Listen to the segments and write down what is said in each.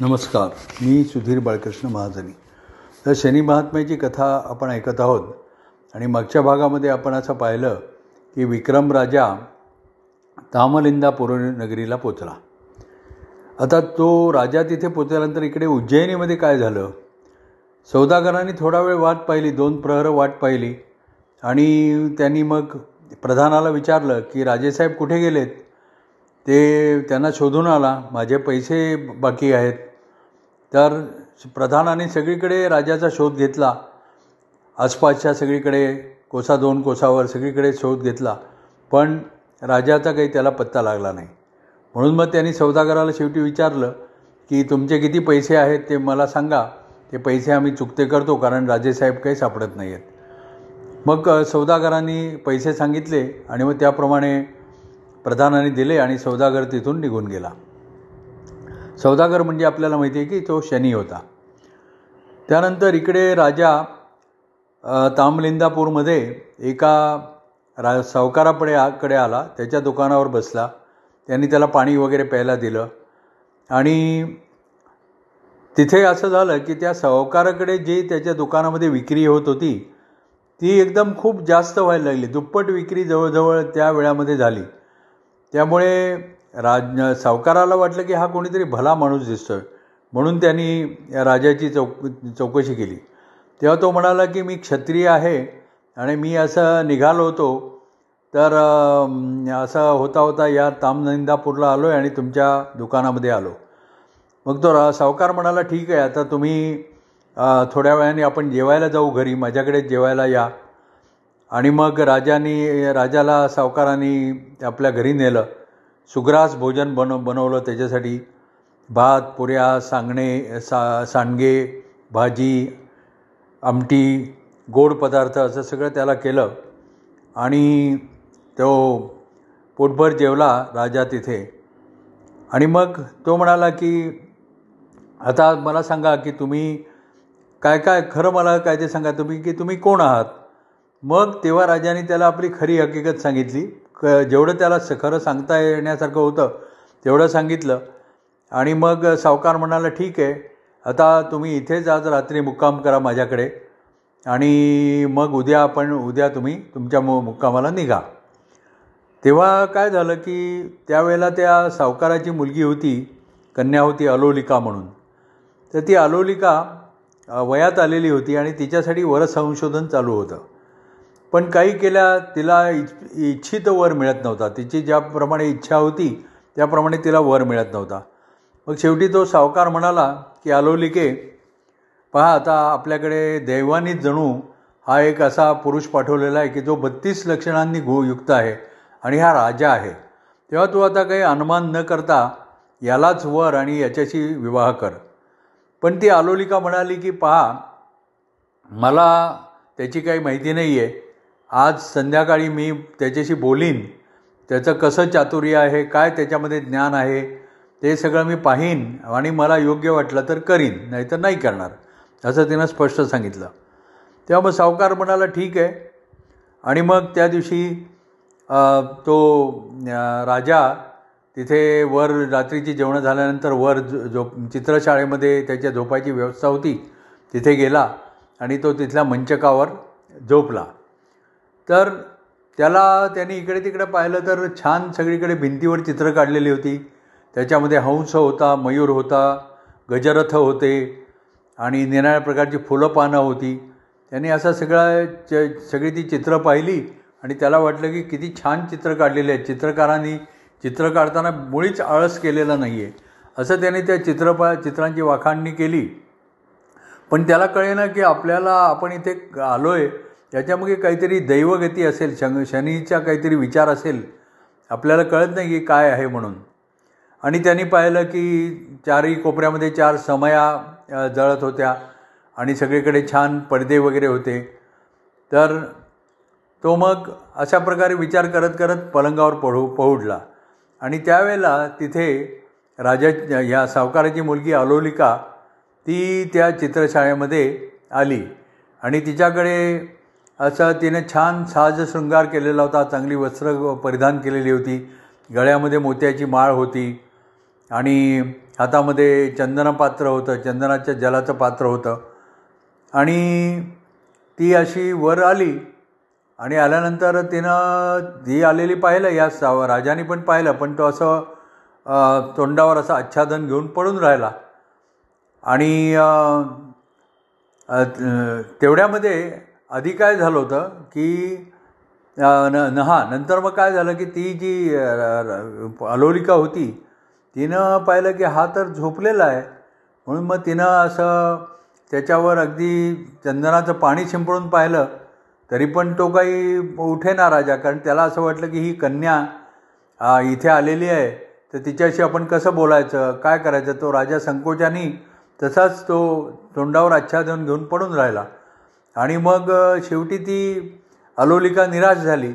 नमस्कार, मी सुधीर बाळकृष्ण महाजनी. तर शनी महात्म्याची कथा आपण ऐकत आहोत आणि मागच्या भागामध्ये आपण असं पाहिलं की विक्रम राजा तामलिंदापूर्णनगरीला पोचला. आता तो राजा तिथे पोचल्यानंतर इकडे उज्जैनीमध्ये काय झालं, सौदागरांनी थोडा वेळ वाट पाहिली, 2 प्रहर वाट पाहिली आणि त्यांनी मग प्रधानाला विचारलं की राजेसाहेब कुठे गेलेत. ते त्यांना शोधून आला, माझे पैसे बाकी आहेत. तर प्रधानाने सगळीकडे राजाचा शोध घेतला, आसपासच्या सगळीकडे कोसा 2 कोसावर सगळीकडे शोध घेतला, पण राजाचा काही त्याला पत्ता लागला नाही. म्हणून मग त्यांनी सौदागराला शेवटी विचारलं की तुमचे किती पैसे आहेत ते मला सांगा, ते पैसे आम्ही चुकते करतो, कारण राजेसाहेब काही सापडत नाही आहेत. मग सौदागरांनी पैसे सांगितले आणि मग त्याप्रमाणे प्रधानाने दिले आणि सौदागर तिथून निघून गेला. सौदागर म्हणजे आपल्याला माहिती आहे की तो शनी होता. त्यानंतर इकडे राजा तामलिंदापूरमध्ये एका सावकाराकडे आला, त्याच्या दुकानावर बसला, त्यांनी त्याला पाणी वगैरे प्यायला दिलं आणि तिथे असं झालं की त्या सावकाराकडे जी त्याच्या दुकानामध्ये विक्री होत होती ती एकदम खूप जास्त व्हायला लागली, दुप्पट विक्री जवळजवळ त्या वेळामध्ये झाली. त्यामुळे सावकाराला वाटलं की हा कोणीतरी भला माणूस दिसतोय, म्हणून त्यांनी राजाची चौकशी केली. तेव्हा तो म्हणाला की मी क्षत्रिय आहे आणि मी असं निघालो होतो, तर असं होता होता या तामलिंदापूरला आलो आहे आणि तुमच्या दुकानामध्ये आलो. मग तो सावकार म्हणाला ठीक आहे, आता तुम्ही थोड्या वेळाने आपण जेवायला जाऊ घरी, माझ्याकडे जेवायला या. आणि मग राजाला सावकारांनी आपल्या घरी नेलं, सुग्रास भोजन बनवलं त्याच्यासाठी, भात, पुऱ्या, सांडगे, भाजी, आमटी, गोड पदार्थ असं सगळं त्याला केलं आणि तो पोटभर जेवला राजा तिथे. आणि मग तो म्हणाला की आता मला सांगा की तुम्ही काय काय खरं मला काय ते सांगा तुम्ही की तुम्ही कोण आहात. मग तेव्हा राजाने त्याला आपली खरी हकीकत सांगितली, जेवढं त्याला खरं सांगता येण्यासारखं होतं तेवढं सांगितलं. आणि मग सावकार म्हणाला ठीक आहे, आता तुम्ही इथेच आज रात्री मुक्काम करा माझ्याकडे आणि मग उद्या तुम्ही तुमच्या मुक्कामाला निघा. तेव्हा काय झालं की त्यावेळेला त्या सावकाराची मुलगी होती, कन्या होती अलोलिका म्हणून. तर ती अलोलिका वयात आलेली होती आणि तिच्यासाठी वरसंशोधन चालू होतं, पण काही केल्या तिला इच्छित वर मिळत नव्हता, तिची ज्याप्रमाणे इच्छा होती त्याप्रमाणे तिला वर मिळत नव्हता. मग शेवटी तो सावकार म्हणाला की अलोलिके, पहा आता आपल्याकडे दैवानीच जणू हा एक असा पुरुष पाठवलेला आहे की जो 32 लक्षणांनी युक्त आहे आणि हा राजा आहे. तेव्हा तू आता काही अनुमान न करता यालाच वर आणि याच्याशी विवाह कर. पण ती अलोलिका म्हणाली की पहा, मला त्याची काही माहिती नाही आहे, आज संध्याकाळी मी त्याच्याशी बोलीन, त्याचं कसं चातुर्य आहे, काय त्याच्यामध्ये ज्ञान आहे ते सगळं मी पाहीन आणि मला योग्य वाटलं तर करीन, नाहीतर नाही करणार, असं तिनं स्पष्ट सांगितलं. तेव्हा मग सावकार म्हणाला ठीक आहे. आणि मग त्या दिवशी तो राजा तिथे वर रात्रीची जेवणं झाल्यानंतर वर चित्रशाळेमध्ये त्याच्या झोपायची व्यवस्था होती तिथे गेला आणि तो तिथल्या मंचकावर झोपला. तर त्याला त्याने इकडे तिकडे पाहिलं तर छान सगळीकडे भिंतीवर चित्र काढलेली होती, त्याच्यामध्ये हंस होता, मयूर होता, गजरथ होते आणि निराळ्या प्रकारची फुलं पानं होती. त्याने असा सगळी ती चित्र पाहिली आणि त्याला वाटलं की किती छान चित्र काढलेले आहेत, चित्रकारांनी चित्र काढताना मुळीच आळस केलेला नाही आहे, असं त्याने त्या चित्रांची वाखाणणी केली. पण त्याला कळेना की आपण इथे आलो आहे त्याच्यामध्ये काहीतरी दैवगती असेल, शनीचा काहीतरी विचार असेल, आपल्याला कळत नाही की काय आहे म्हणून. आणि त्यांनी पाहिलं की 4 कोपऱ्यामध्ये 4 समया जळत होत्या आणि सगळीकडे छान पडदे वगैरे होते. तर तो मग अशा प्रकारे विचार करत करत पलंगावर पहुडला आणि त्यावेळेला तिथे ह्या सावकाराची मुलगी अलोलिका ती त्या चित्रशाळेमध्ये आली आणि तिच्याकडे असं तिने छान साजशृंगार केलेला होता, चांगली वस्त्र परिधान केलेली होती, गळ्यामध्ये मोत्याची माळ होती आणि हातामध्ये चंदनपात्र होतं, चंदनाच्या जलाचं पात्र होतं. आणि ती अशी वर आली आणि आल्यानंतर तिनं ती आलेली पाहिलं, या राजाने पण पाहिलं, पण तो असं तोंडावर असं आच्छादन घेऊन पडून राहिला. आणि तेवढ्यामध्ये आधी काय झालं होतं की नंतर मग काय झालं की ती जी अलोलिका होती तिनं पाहिलं की हा तर झोपलेला आहे, म्हणून मग तिनं असं त्याच्यावर अगदी चंदनाचं पाणी शिंपडून पाहिलं, तरी पण तो काही उठेना राजा, कारण त्याला असं वाटलं की ही कन्या इथे आलेली आहे तर तिच्याशी आपण कसं बोलायचं, काय करायचं. तो राजा संकोचानी तसाच तो तोंडावर आच्छादन घेऊन पडून राहिला. आणि मग शेवटी ती अलोलिका निराश झाली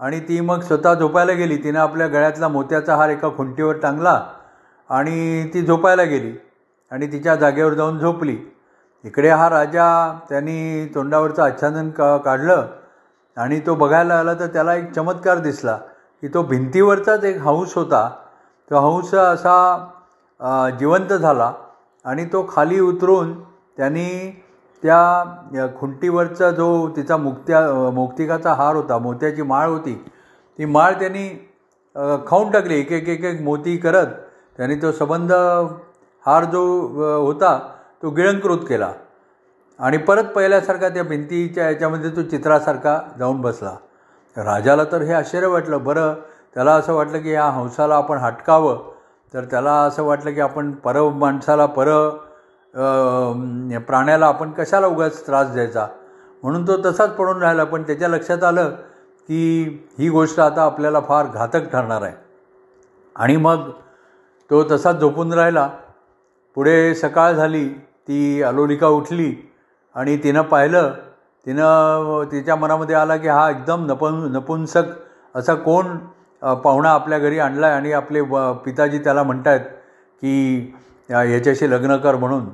आणि ती मग स्वतः झोपायला गेली. तिनं आपल्या गळ्यातला मोत्याचा हार एका खुंटीवर टांगला आणि ती झोपायला गेली आणि तिच्या जागेवर जाऊन झोपली. इकडे हा राजा त्यांनी तोंडावरचं आच्छादन काढलं आणि तो बघायला आला, तर त्याला एक चमत्कार दिसला की तो भिंतीवरचाच एक हंस होता. तो हंस असा जिवंत झाला आणि तो खाली उतरून त्यांनी त्या खुंटीवरचा जो तिचा मुक्तिकाचा हार होता, मोत्याची माळ होती, ती माळ त्यांनी खाऊन टाकली. एक एक एक एक मोती करत त्यांनी तो सबंध हार जो होता तो गिळंकृत केला आणि परत पहिल्यासारखा त्या भिंतीच्या याच्यामध्ये तो चित्रासारखा जाऊन बसला. राजाला तर हे आश्चर्य वाटलं. बरं, त्याला असं वाटलं की या हंसाला आपण हटकावं, तर त्याला असं वाटलं की आपण माणसाला प्राण्याला आपण कशाला उगाच त्रास द्यायचा, म्हणून तो तसाच पडून राहिला. पण त्याच्या लक्षात आलं की ही गोष्ट आता आपल्याला फार घातक ठरणार आहे. आणि मग तो तसाच झोपून राहिला. पुढे सकाळ झाली, ती अलोलिका उठली आणि तिनं पाहिलं, तिनं तिच्या मनामध्ये आला की हा एकदम नपुंसक असा कोण पाहुणा आपल्या घरी आणला आहे आणि आपले पिताजी त्याला म्हणत आहेत की याच्याशी लग्न कर म्हणून.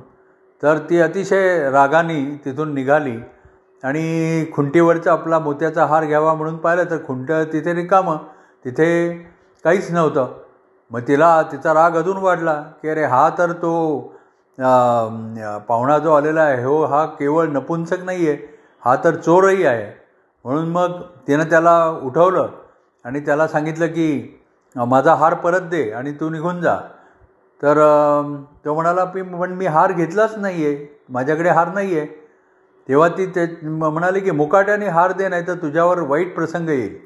तर ती अतिशय रागाने तिथून निघाली आणि खुंटीवरचा आपला मोत्याचा हार घ्यावा म्हणून पाहिलं, तर खुंट तिथे रिकामं, तिथे काहीच नव्हतं. मग तिला तिचा राग अजून वाढला की अरे हा तर तो पाहुणा जो आलेला आहे हो, हा केवळ नपुंसक नाही आहे, हा तर चोरही आहे. म्हणून मग तिनं त्याला उठवलं आणि त्याला सांगितलं की माझा हार परत दे आणि तू निघून जा. तर तो म्हणाला पण मी हार घेतलाच नाही आहे, माझ्याकडे हार नाही आहे. तेव्हा ती म्हणाली की मुकाट्याने हार दे, नाही तर तुझ्यावर वाईट प्रसंग येईल.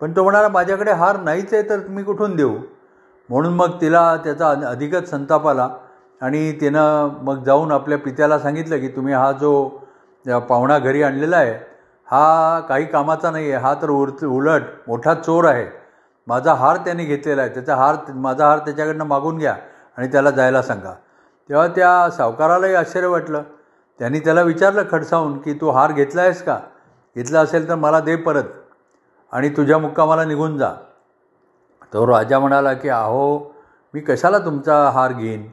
पण तो म्हणाला माझ्याकडे हार नाहीच आहे, तर मी कुठून देऊ. म्हणून मग तिला त्याचा अधिकच संताप आला आणि तिनं मग जाऊन आपल्या पित्याला सांगितलं की तुम्ही हा जो पाहुणा घरी आणलेला आहे हा काही कामाचा नाही आहे, हा तर उलट मोठा चोर आहे. माझा हार त्याने घेतलेला आहे, माझा हार त्याच्याकडनं मागून घ्या आणि त्याला जायला सांगा. तेव्हा त्या सावकारालाही आश्चर्य वाटलं. त्यांनी त्याला विचारलं खडसावून की तू हार घेतला आहेस का, घेतला असेल तर मला दे परत आणि तुझ्या मुक्कामाला निघून जा. तो राजा म्हणाला की अहो मी कशाला तुमचा हार घेईन,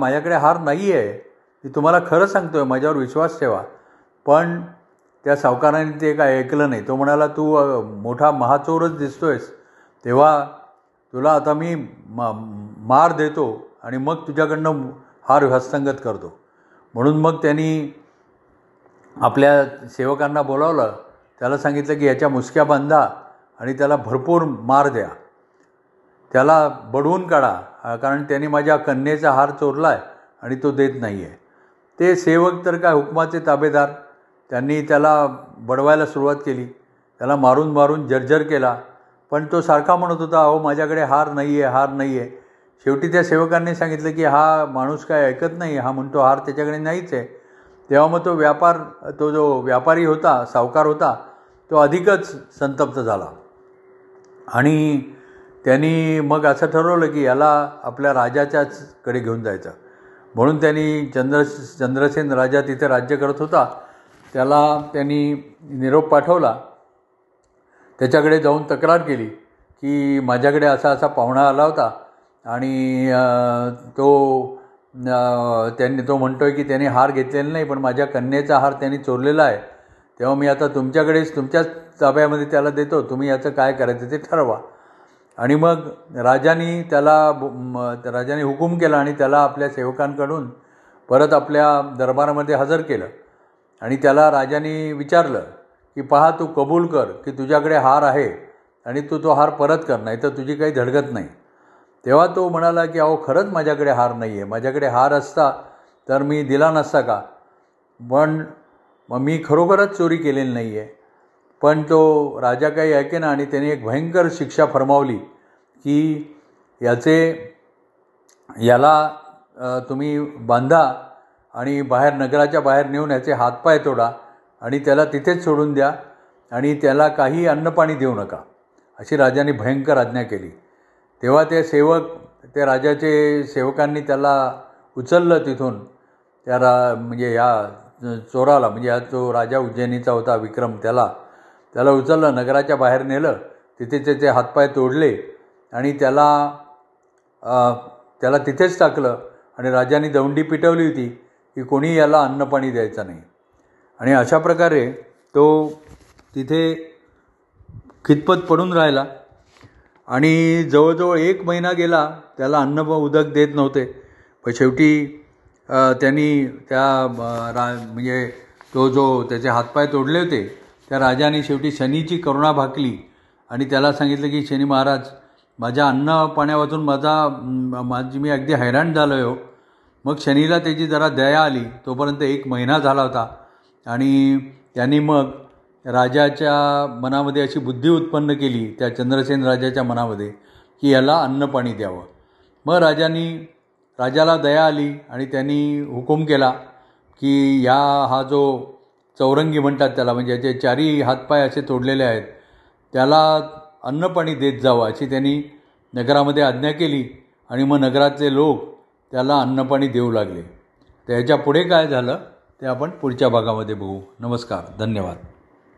माझ्याकडे हार नाही आहे, मी तुम्हाला खरं सांगतो आहे, माझ्यावर विश्वास ठेवा. पण त्या सावकाराने ते काय ऐकलं नाही. तो म्हणाला तू मोठा महाचोरच दिसतो आहेस, तेव्हा तुला आता मी मार देतो आणि मग तुझ्याकडनं हार हस्तंगत करतो. म्हणून मग त्यांनी आपल्या सेवकांना बोलावलं, त्याला सांगितलं की याच्या मुसक्या बांधा आणि त्याला भरपूर मार द्या, त्याला बडवून काढा, कारण त्याने माझ्या कन्येचा हार चोरला आहे आणि तो देत नाही आहे. ते सेवक तर काय हुकमाचे ताबेदार, त्यांनी त्याला बडवायला सुरुवात केली, त्याला मारून मारून जर्जर केला. पण तो सारखा म्हणत होता अहो माझ्याकडे हार नाही आहे, हार नाही आहे. शेवटी त्या सेवकांनी सांगितलं की हा माणूस काय ऐकत नाही, हा म्हणतो हार त्याच्याकडे नाहीच आहे. तेव्हा मग तो जो व्यापारी होता, सावकार होता, तो अधिकच संतप्त झाला आणि त्यांनी मग असं ठरवलं की याला आपल्या राजाच्याचकडे घेऊन जायचं. म्हणून त्यांनी चंद्रसेन राजा तिथे राज्य करत होता, त्याला त्यांनी निरोप पाठवला, त्याच्याकडे जाऊन तक्रार केली की माझ्याकडे असा असा पाहुणा आला होता आणि तो म्हणतो आहे की त्याने हार घेतलेला नाही, पण माझ्या कन्येचा हार त्यांनी चोरलेला आहे. तेव्हा मी आता तुमच्याच ताब्यामध्ये त्याला देतो, तुम्ही याचं काय करायचं ते ठरवा. आणि मग राजानी त्याला हुकूम केला आणि त्याला आपल्या सेवकांकडून परत आपल्या दरबारामध्ये हजर केलं. आणि त्याला राजानी विचारलं की पहा तू कबूल कर की तुझ्याकडे हार आहे आणि तू तो हार परत कर, नाही तर तुझी काही धडगत नाही. तेव्हा तो म्हणाला की अहो खरंच माझ्याकडे हार नाही आहे, माझ्याकडे हार असता तर मी दिला नसता का, पण मग मी खरोखरच चोरी केलेली नाही आहे. पण तो राजा काही ऐकेना आणि त्याने एक भयंकर शिक्षा फरमावली की याला तुम्ही बांधा आणि बाहेर नगराच्या बाहेर नेऊन याचे हातपाय तोडा आणि त्याला तिथेच सोडून द्या आणि त्याला काही अन्नपाणी देऊ नका, अशी राजाने भयंकर आज्ञा केली. तेव्हा ते सेवक ते राजाचे सेवकांनी त्याला उचललं तिथून या चोराला, म्हणजे हा जो राजा उज्जैनीचा होता विक्रम, त्याला उचललं, नगराच्या बाहेर नेलं, तिथे त्याचे हातपाय तोडले आणि त्याला तिथेच टाकलं. आणि राजाने दौंडी पिटवली होती की कोणी याला अन्नपाणी द्यायचं नाही. आणि अशा प्रकारे तो तिथे खितपत पडून राहिला आणि जवळजवळ 1 महिना गेला, त्याला अन्न उदक देत नव्हते. पण शेवटी त्यांनी म्हणजे तो जो त्याचे हातपाय तोडले होते त्या राजाने शेवटी शनीची करुणा भाकली आणि त्याला सांगितलं की शनी महाराज, माझ्या अन्न पाण्यापासून मी अगदी हैराण झालो आहे. मग शनीला त्याची जरा दया आली, तोपर्यंत 1 महिना झाला होता. आणि त्यांनी मग राजाच्या मनामध्ये अशी बुद्धी उत्पन्न केली, त्या चंद्रसेन राजाच्या मनामध्ये, की याला अन्नपाणी द्यावं. मग राजाला दया आली आणि त्यांनी हुकूम केला की हा जो चौरंगी म्हणतात त्याला, म्हणजे याचे 4 हातपाय असे तोडलेले आहेत, त्याला अन्नपाणी देत जावं अशी त्यांनी नगरामध्ये आज्ञा केली. आणि मग नगरातले लोक त्याला अन्नपाणी देऊ लागले. तर ह्याच्या पुढे काय झालं ते आपण पुढच्या भागामध्ये बघू. नमस्कार, धन्यवाद.